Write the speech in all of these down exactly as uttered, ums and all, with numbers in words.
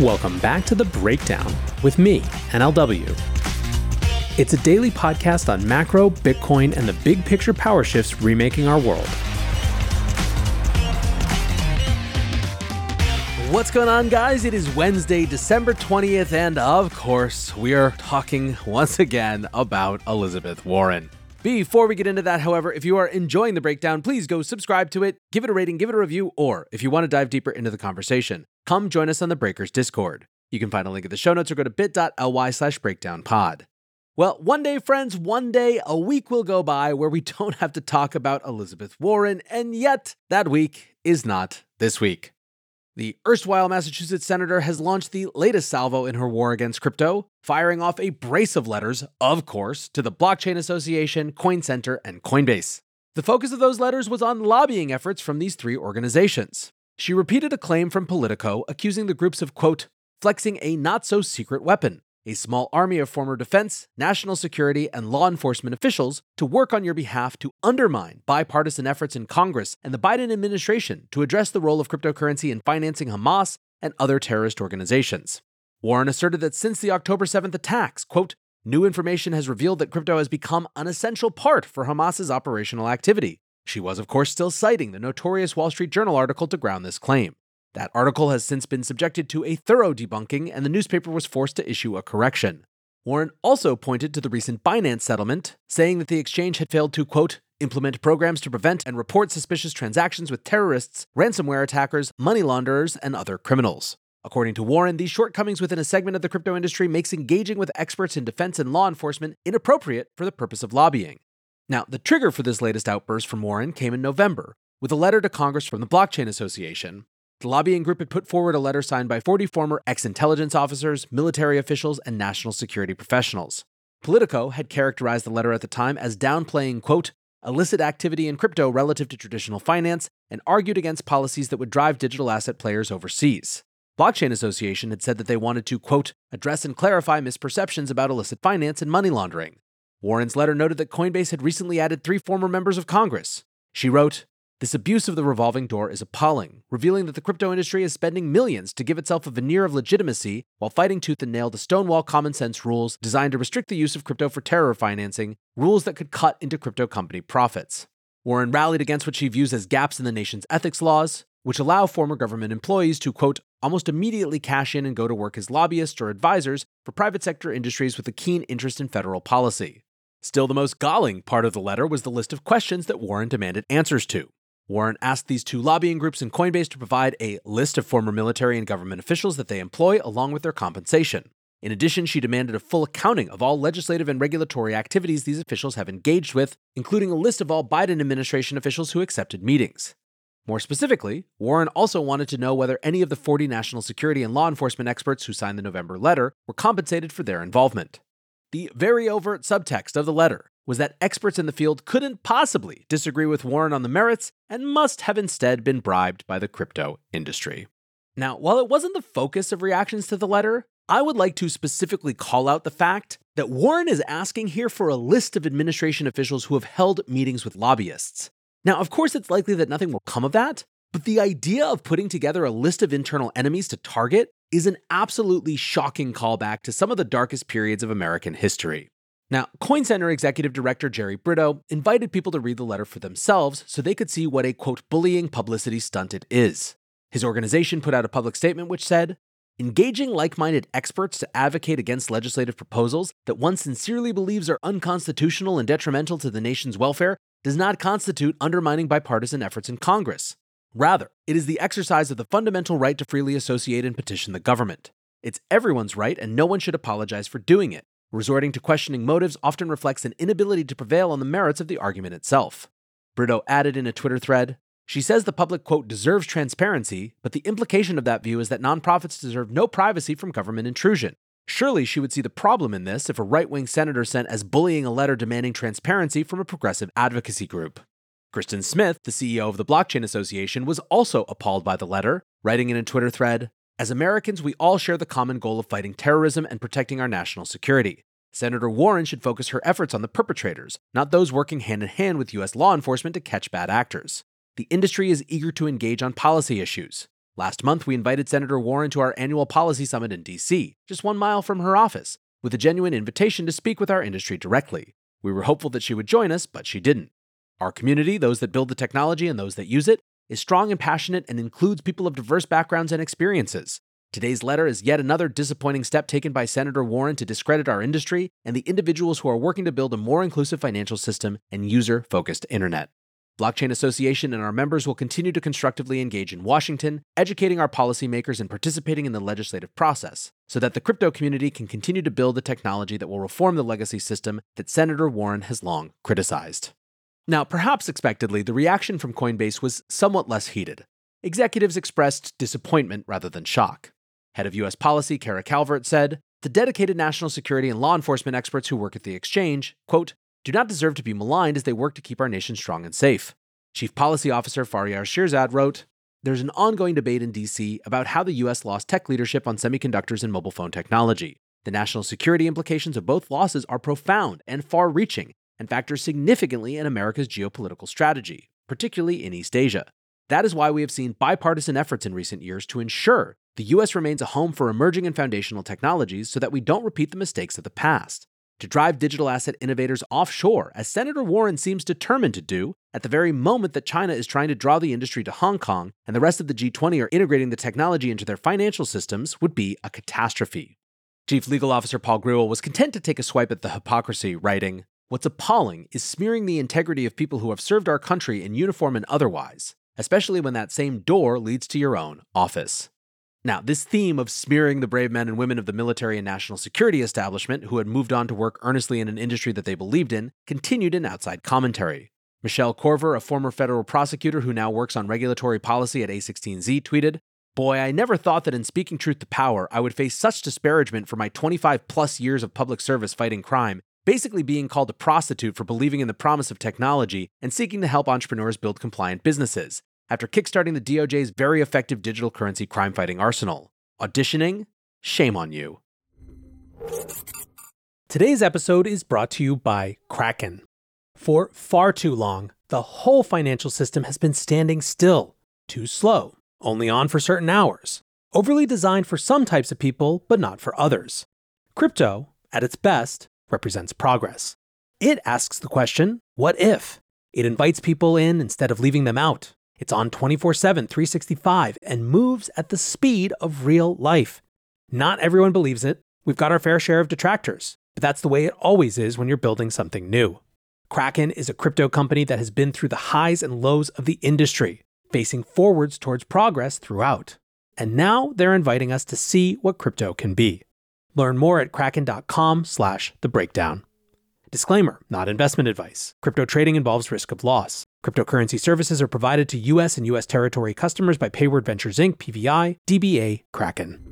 Welcome back to The Breakdown with me, N L W. It's a daily podcast on macro, Bitcoin, and the big picture power shifts remaking our world. What's going on, guys? It is Wednesday, December twentieth, and of course, we are talking once again about Elizabeth Warren. Before we get into that, however, if you are enjoying The Breakdown, please go subscribe to it, give it a rating, give it a review, or if you want to dive deeper into the conversation, come join us on the Breakers Discord. You can find a link in the show notes or go to bit.ly slash breakdownpod. Well, one day, friends, one day, a week will go by where we don't have to talk about Elizabeth Warren, and yet that week is not this week. The erstwhile Massachusetts senator has launched the latest salvo in her war against crypto, firing off a brace of letters, of course, to the Blockchain Association, Coin Center, and Coinbase. The focus of those letters was on lobbying efforts from these three organizations. She repeated a claim from Politico accusing the groups of, quote, flexing a not-so-secret weapon, a small army of former defense, national security, and law enforcement officials to work on your behalf to undermine bipartisan efforts in Congress and the Biden administration to address the role of cryptocurrency in financing Hamas and other terrorist organizations. Warren asserted that since the October seventh attacks, quote, new information has revealed that crypto has become an essential part for Hamas's operational activity. She was, of course, still citing the notorious Wall Street Journal article to ground this claim. That article has since been subjected to a thorough debunking, and the newspaper was forced to issue a correction. Warren also pointed to the recent Binance settlement, saying that the exchange had failed to, quote, implement programs to prevent and report suspicious transactions with terrorists, ransomware attackers, money launderers, and other criminals. According to Warren, these shortcomings within a segment of the crypto industry makes engaging with experts in defense and law enforcement inappropriate for the purpose of lobbying. Now, the trigger for this latest outburst from Warren came in November, with a letter to Congress from the Blockchain Association. The lobbying group had put forward a letter signed by forty former ex-intelligence officers, military officials, and national security professionals. Politico had characterized the letter at the time as downplaying, quote, illicit activity in crypto relative to traditional finance, and argued against policies that would drive digital asset players overseas. Blockchain Association had said that they wanted to, quote, address and clarify misperceptions about illicit finance and money laundering. Warren's letter noted that Coinbase had recently added three former members of Congress. She wrote, this abuse of the revolving door is appalling, revealing that the crypto industry is spending millions to give itself a veneer of legitimacy while fighting tooth and nail to stonewall common sense rules designed to restrict the use of crypto for terror financing, rules that could cut into crypto company profits. Warren rallied against what she views as gaps in the nation's ethics laws, which allow former government employees to, quote, almost immediately cash in and go to work as lobbyists or advisors for private sector industries with a keen interest in federal policy. Still, the most galling part of the letter was the list of questions that Warren demanded answers to. Warren asked these two lobbying groups and Coinbase to provide a list of former military and government officials that they employ, along with their compensation. In addition, she demanded a full accounting of all legislative and regulatory activities these officials have engaged with, including a list of all Biden administration officials who accepted meetings. More specifically, Warren also wanted to know whether any of the forty national security and law enforcement experts who signed the November letter were compensated for their involvement. The very overt subtext of the letter was that experts in the field couldn't possibly disagree with Warren on the merits and must have instead been bribed by the crypto industry. Now, while it wasn't the focus of reactions to the letter, I would like to specifically call out the fact that Warren is asking here for a list of administration officials who have held meetings with lobbyists. Now, of course, it's likely that nothing will come of that, but the idea of putting together a list of internal enemies to target is an absolutely shocking callback to some of the darkest periods of American history. Now, Coin Center Executive Director Jerry Brito invited people to read the letter for themselves so they could see what a, quote, bullying publicity stunt it is. His organization put out a public statement which said, engaging like-minded experts to advocate against legislative proposals that one sincerely believes are unconstitutional and detrimental to the nation's welfare does not constitute undermining bipartisan efforts in Congress. Rather, it is the exercise of the fundamental right to freely associate and petition the government. It's everyone's right, and no one should apologize for doing it. Resorting to questioning motives often reflects an inability to prevail on the merits of the argument itself. Brito added in a Twitter thread, she says the public, quote, deserves transparency, but the implication of that view is that nonprofits deserve no privacy from government intrusion. Surely she would see the problem in this if a right-wing senator sent as bullying a letter demanding transparency from a progressive advocacy group. Kristen Smith, the C E O of the Blockchain Association, was also appalled by the letter, writing in a Twitter thread, as Americans, we all share the common goal of fighting terrorism and protecting our national security. Senator Warren should focus her efforts on the perpetrators, not those working hand-in-hand with U S law enforcement to catch bad actors. The industry is eager to engage on policy issues. Last month, we invited Senator Warren to our annual policy summit in D C, just one mile from her office, with a genuine invitation to speak with our industry directly. We were hopeful that she would join us, but she didn't. Our community, those that build the technology and those that use it, is strong and passionate and includes people of diverse backgrounds and experiences. Today's letter is yet another disappointing step taken by Senator Warren to discredit our industry and the individuals who are working to build a more inclusive financial system and user-focused internet. Blockchain Association and our members will continue to constructively engage in Washington, educating our policymakers and participating in the legislative process, so that the crypto community can continue to build the technology that will reform the legacy system that Senator Warren has long criticized. Now, perhaps expectedly, the reaction from Coinbase was somewhat less heated. Executives expressed disappointment rather than shock. Head of U S policy Kara Calvert said, "The dedicated national security and law enforcement experts who work at the exchange, quote, do not deserve to be maligned as they work to keep our nation strong and safe." Chief Policy Officer Faryar Shirzad wrote, "There's an ongoing debate in D C about how the U S lost tech leadership on semiconductors and mobile phone technology. The national security implications of both losses are profound and far-reaching and factor significantly in America's geopolitical strategy, particularly in East Asia. That is why we have seen bipartisan efforts in recent years to ensure the U S remains a home for emerging and foundational technologies so that we don't repeat the mistakes of the past. To drive digital asset innovators offshore, as Senator Warren seems determined to do, at the very moment that China is trying to draw the industry to Hong Kong and the rest of the G twenty are integrating the technology into their financial systems, would be a catastrophe." Chief Legal Officer Paul Grewal was content to take a swipe at the hypocrisy, writing, "What's appalling is smearing the integrity of people who have served our country in uniform and otherwise, especially when that same door leads to your own office." Now, this theme of smearing the brave men and women of the military and national security establishment who had moved on to work earnestly in an industry that they believed in continued in outside commentary. Michelle Corver, a former federal prosecutor who now works on regulatory policy at A sixteen Z, tweeted, "Boy, I never thought that in speaking truth to power, I would face such disparagement for my twenty-five plus years of public service fighting crime, basically being called a prostitute for believing in the promise of technology and seeking to help entrepreneurs build compliant businesses, after kickstarting the D O J's very effective digital currency crime-fighting arsenal. Auditioning? Shame on you." Today's episode is brought to you by Kraken. For far too long, the whole financial system has been standing still, too slow, only on for certain hours, overly designed for some types of people, but not for others. Crypto, at its best, represents progress. It asks the question, what if? It invites people in instead of leaving them out. It's on twenty-four seven, three sixty-five, and moves at the speed of real life. Not everyone believes it. We've got our fair share of detractors, but that's the way it always is when you're building something new. Kraken is a crypto company that has been through the highs and lows of the industry, facing forwards towards progress throughout. And now they're inviting us to see what crypto can be. Learn more at kraken.com slash the breakdown. Disclaimer, not investment advice. Crypto trading involves risk of loss. Cryptocurrency services are provided to U S and U S territory customers by Payward Ventures Incorporated, P V I, D B A, Kraken.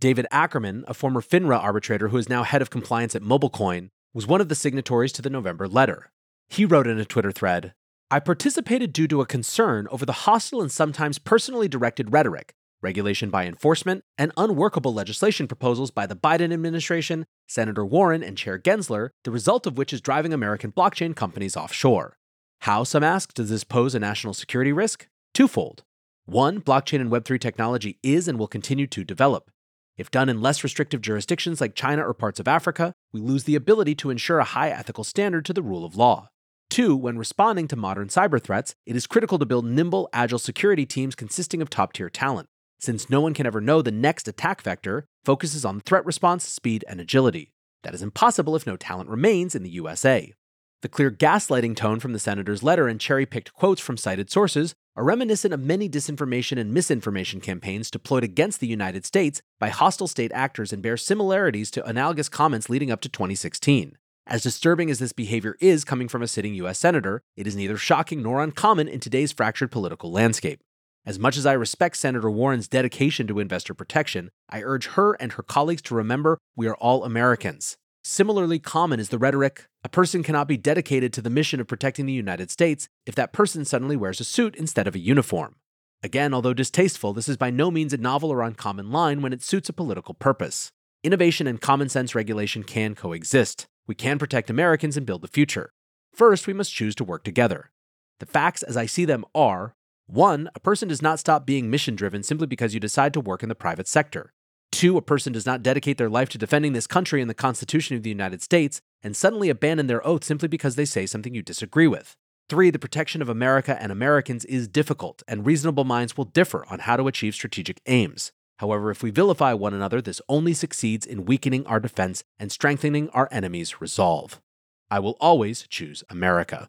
David Ackerman, a former FINRA arbitrator who is now head of compliance at MobileCoin, was one of the signatories to the November letter. He wrote in a Twitter thread, "I participated due to a concern over the hostile and sometimes personally directed rhetoric, regulation by enforcement, and unworkable legislation proposals by the Biden administration, Senator Warren, and Chair Gensler, the result of which is driving American blockchain companies offshore. How, some ask, does this pose a national security risk? Twofold. One, blockchain and Web three technology is and will continue to develop. If done in less restrictive jurisdictions like China or parts of Africa, we lose the ability to ensure a high ethical standard to the rule of law. Two, when responding to modern cyber threats, it is critical to build nimble, agile security teams consisting of top-tier talent. Since no one can ever know the next attack vector, focuses on threat response, speed, and agility. That is impossible if no talent remains in the U S A. The clear gaslighting tone from the senator's letter and cherry-picked quotes from cited sources are reminiscent of many disinformation and misinformation campaigns deployed against the United States by hostile state actors and bear similarities to analogous comments leading up to twenty sixteen. As disturbing as this behavior is coming from a sitting U S senator, it is neither shocking nor uncommon in today's fractured political landscape. As much as I respect Senator Warren's dedication to investor protection, I urge her and her colleagues to remember we are all Americans. Similarly common is the rhetoric, a person cannot be dedicated to the mission of protecting the United States if that person suddenly wears a suit instead of a uniform. Again, although distasteful, this is by no means a novel or uncommon line when it suits a political purpose. Innovation and common sense regulation can coexist. We can protect Americans and build the future. First, we must choose to work together. The facts as I see them are: One, a person does not stop being mission-driven simply because you decide to work in the private sector. Two, a person does not dedicate their life to defending this country and the Constitution of the United States and suddenly abandon their oath simply because they say something you disagree with. Three, the protection of America and Americans is difficult, and reasonable minds will differ on how to achieve strategic aims. However, if we vilify one another, this only succeeds in weakening our defense and strengthening our enemy's resolve. I will always choose America.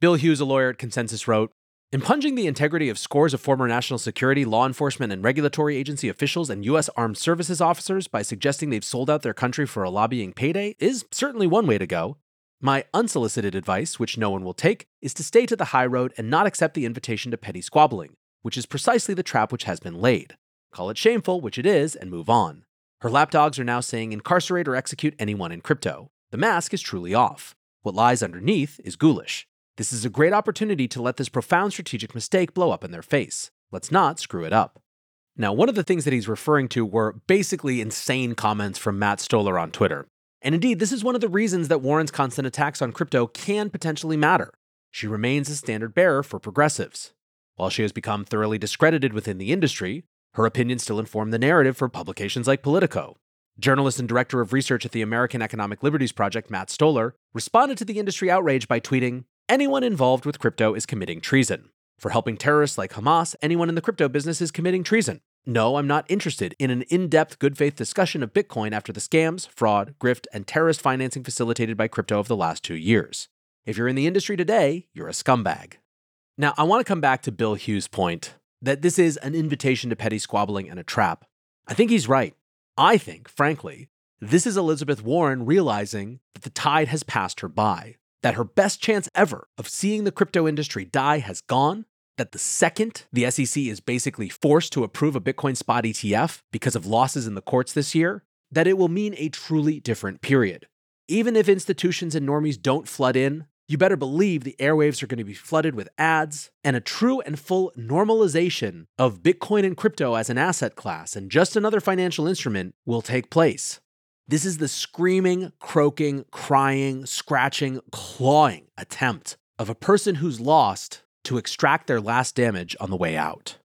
Bill Hughes, a lawyer at Consensus, wrote, impunging the integrity of scores of former national security, law enforcement, and regulatory agency officials and U S Armed Services officers by suggesting they've sold out their country for a lobbying payday is certainly one way to go. My unsolicited advice, which no one will take, is to stay to the high road and not accept the invitation to petty squabbling, which is precisely the trap which has been laid. Call it shameful, which it is, and move on. Her lapdogs are now saying incarcerate or execute anyone in crypto. The mask is truly off. What lies underneath is ghoulish. This is a great opportunity to let this profound strategic mistake blow up in their face. Let's not screw it up. Now, one of the things that he's referring to were basically insane comments from Matt Stoller on Twitter. And indeed, this is one of the reasons that Warren's constant attacks on crypto can potentially matter. She remains a standard bearer for progressives. While she has become thoroughly discredited within the industry, her opinions still inform the narrative for publications like Politico. Journalist and director of research at the American Economic Liberties Project, Matt Stoller, responded to the industry outrage by tweeting, anyone involved with crypto is committing treason. For helping terrorists like Hamas, anyone in the crypto business is committing treason. No, I'm not interested in an in-depth good faith discussion of Bitcoin after the scams, fraud, grift, and terrorist financing facilitated by crypto of the last two years. If you're in the industry today, you're a scumbag. Now, I want to come back to Bill Hughes' point that this is an invitation to petty squabbling and a trap. I think he's right. I think, frankly, this is Elizabeth Warren realizing that the tide has passed her by. That her best chance ever of seeing the crypto industry die has gone, that the second the S E C is basically forced to approve a Bitcoin spot E T F because of losses in the courts this year, that it will mean a truly different period. Even if institutions and normies don't flood in, you better believe the airwaves are going to be flooded with ads and a true and full normalization of Bitcoin and crypto as an asset class and just another financial instrument will take place. This is the screaming, croaking, crying, scratching, clawing attempt of a person who's lost to extract their last damage on the way out.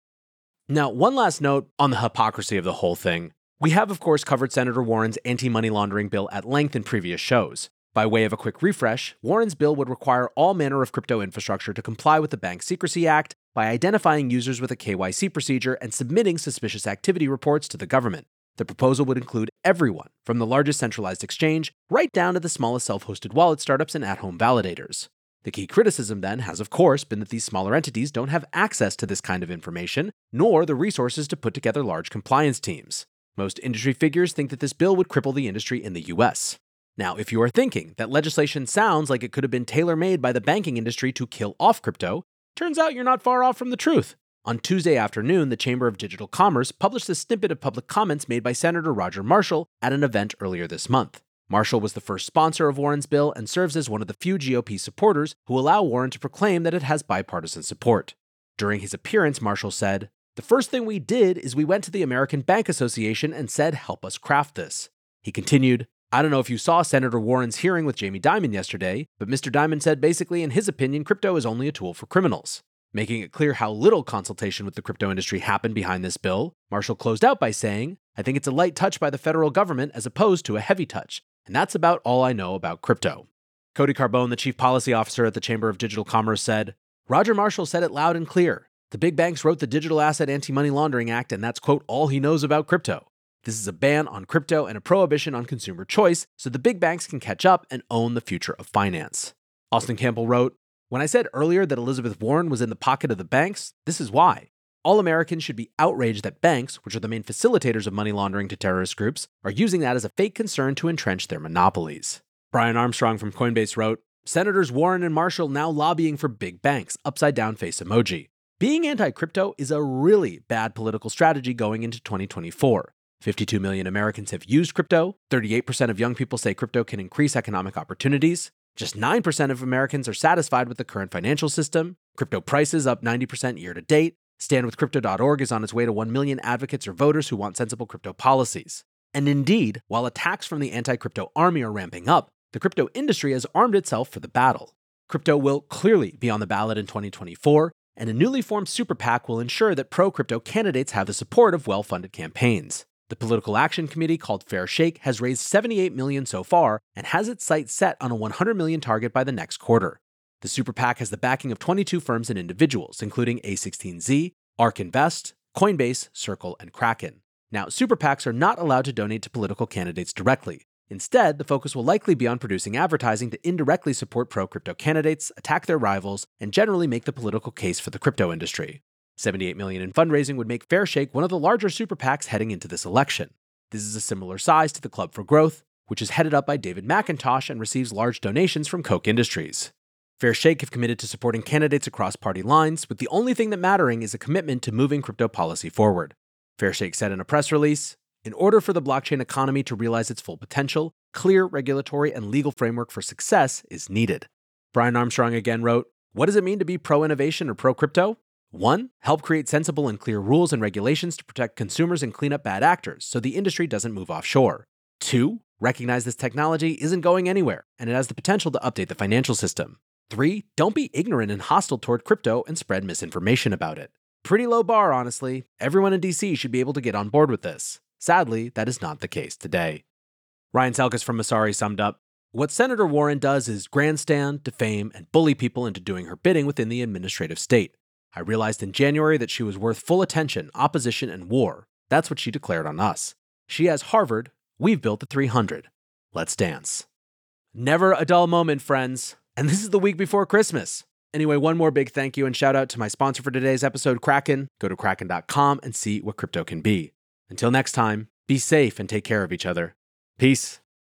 Now, one last note on the hypocrisy of the whole thing. We have, of course, covered Senator Warren's anti-money laundering bill at length in previous shows. By way of a quick refresh, Warren's bill would require all manner of crypto infrastructure to comply with the Bank Secrecy Act by identifying users with a K Y C procedure and submitting suspicious activity reports to the government. The proposal would include everyone, from the largest centralized exchange right down to the smallest self-hosted wallet startups and at-home validators. The key criticism then has, of course, been that these smaller entities don't have access to this kind of information, nor the resources to put together large compliance teams. Most industry figures think that this bill would cripple the industry in the U S. Now, if you are thinking that legislation sounds like it could have been tailor-made by the banking industry to kill off crypto, turns out you're not far off from the truth. On Tuesday afternoon, the Chamber of Digital Commerce published a snippet of public comments made by Senator Roger Marshall at an event earlier this month. Marshall was the first sponsor of Warren's bill and serves as one of the few G O P supporters who allow Warren to proclaim that it has bipartisan support. During his appearance, Marshall said, "The first thing we did is we went to the American Bank Association and said, help us craft this." He continued, "I don't know if you saw Senator Warren's hearing with Jamie Dimon yesterday, but Mister Dimon said basically in his opinion crypto is only a tool for criminals." Making it clear how little consultation with the crypto industry happened behind this bill, Marshall closed out by saying, "I think it's a light touch by the federal government as opposed to a heavy touch, and that's about all I know about crypto." Cody Carbone, the chief policy officer at the Chamber of Digital Commerce, said, "Roger Marshall said it loud and clear. The big banks wrote the Digital Asset Anti-Money Laundering Act, and that's, quote, all he knows about crypto. This is a ban on crypto and a prohibition on consumer choice so the big banks can catch up and own the future of finance." Austin Campbell wrote, "When I said earlier that Elizabeth Warren was in the pocket of the banks, this is why. All Americans should be outraged that banks, which are the main facilitators of money laundering to terrorist groups, are using that as a fake concern to entrench their monopolies." Brian Armstrong from Coinbase wrote, "Senators Warren and Marshall now lobbying for big banks, upside down face emoji. Being anti-crypto is a really bad political strategy going into twenty twenty-four. fifty-two million Americans have used crypto. thirty-eight percent of young people say crypto can increase economic opportunities. Just nine percent of Americans are satisfied with the current financial system. Crypto prices up ninety percent year to date. stand with crypto dot org is on its way to one million advocates or voters who want sensible crypto policies." And indeed, while attacks from the anti-crypto army are ramping up, the crypto industry has armed itself for the battle. Crypto will clearly be on the ballot in twenty twenty-four, and a newly formed super PAC will ensure that pro-crypto candidates have the support of well-funded campaigns. The Political Action Committee, called Fair Shake, has raised seventy-eight million dollars so far and has its sights set on a one hundred million dollars target by the next quarter. The super PAC has the backing of twenty-two firms and individuals, including A sixteen Z, ARK Invest, Coinbase, Circle, and Kraken. Now, super PACs are not allowed to donate to political candidates directly. Instead, the focus will likely be on producing advertising to indirectly support pro-crypto candidates, attack their rivals, and generally make the political case for the crypto industry. seventy-eight million dollars in fundraising would make Fair Shake one of the larger super PACs heading into this election. This is a similar size to the Club for Growth, which is headed up by David McIntosh and receives large donations from Koch Industries. Fair Shake have committed to supporting candidates across party lines, with the only thing that mattering is a commitment to moving crypto policy forward. Fair Shake said in a press release, "In order for the blockchain economy to realize its full potential, clear regulatory and legal framework for success is needed." Brian Armstrong again wrote, "What does it mean to be pro-innovation or pro-crypto? One, help create sensible and clear rules and regulations to protect consumers and clean up bad actors so the industry doesn't move offshore. Two, recognize this technology isn't going anywhere and it has the potential to update the financial system. Three, don't be ignorant and hostile toward crypto and spread misinformation about it." Pretty low bar, honestly. Everyone in D C should be able to get on board with this. Sadly, that is not the case today. Ryan Selkis from Masari summed up, "What Senator Warren does is grandstand, defame, and bully people into doing her bidding within the administrative state. I realized in January that she was worth full attention, opposition, and war. That's what she declared on us. She has Harvard. We've built the three hundred. Let's dance." Never a dull moment, friends. And this is the week before Christmas. Anyway, one more big thank you and shout out to my sponsor for today's episode, Kraken. Go to kraken dot com and see what crypto can be. Until next time, be safe and take care of each other. Peace.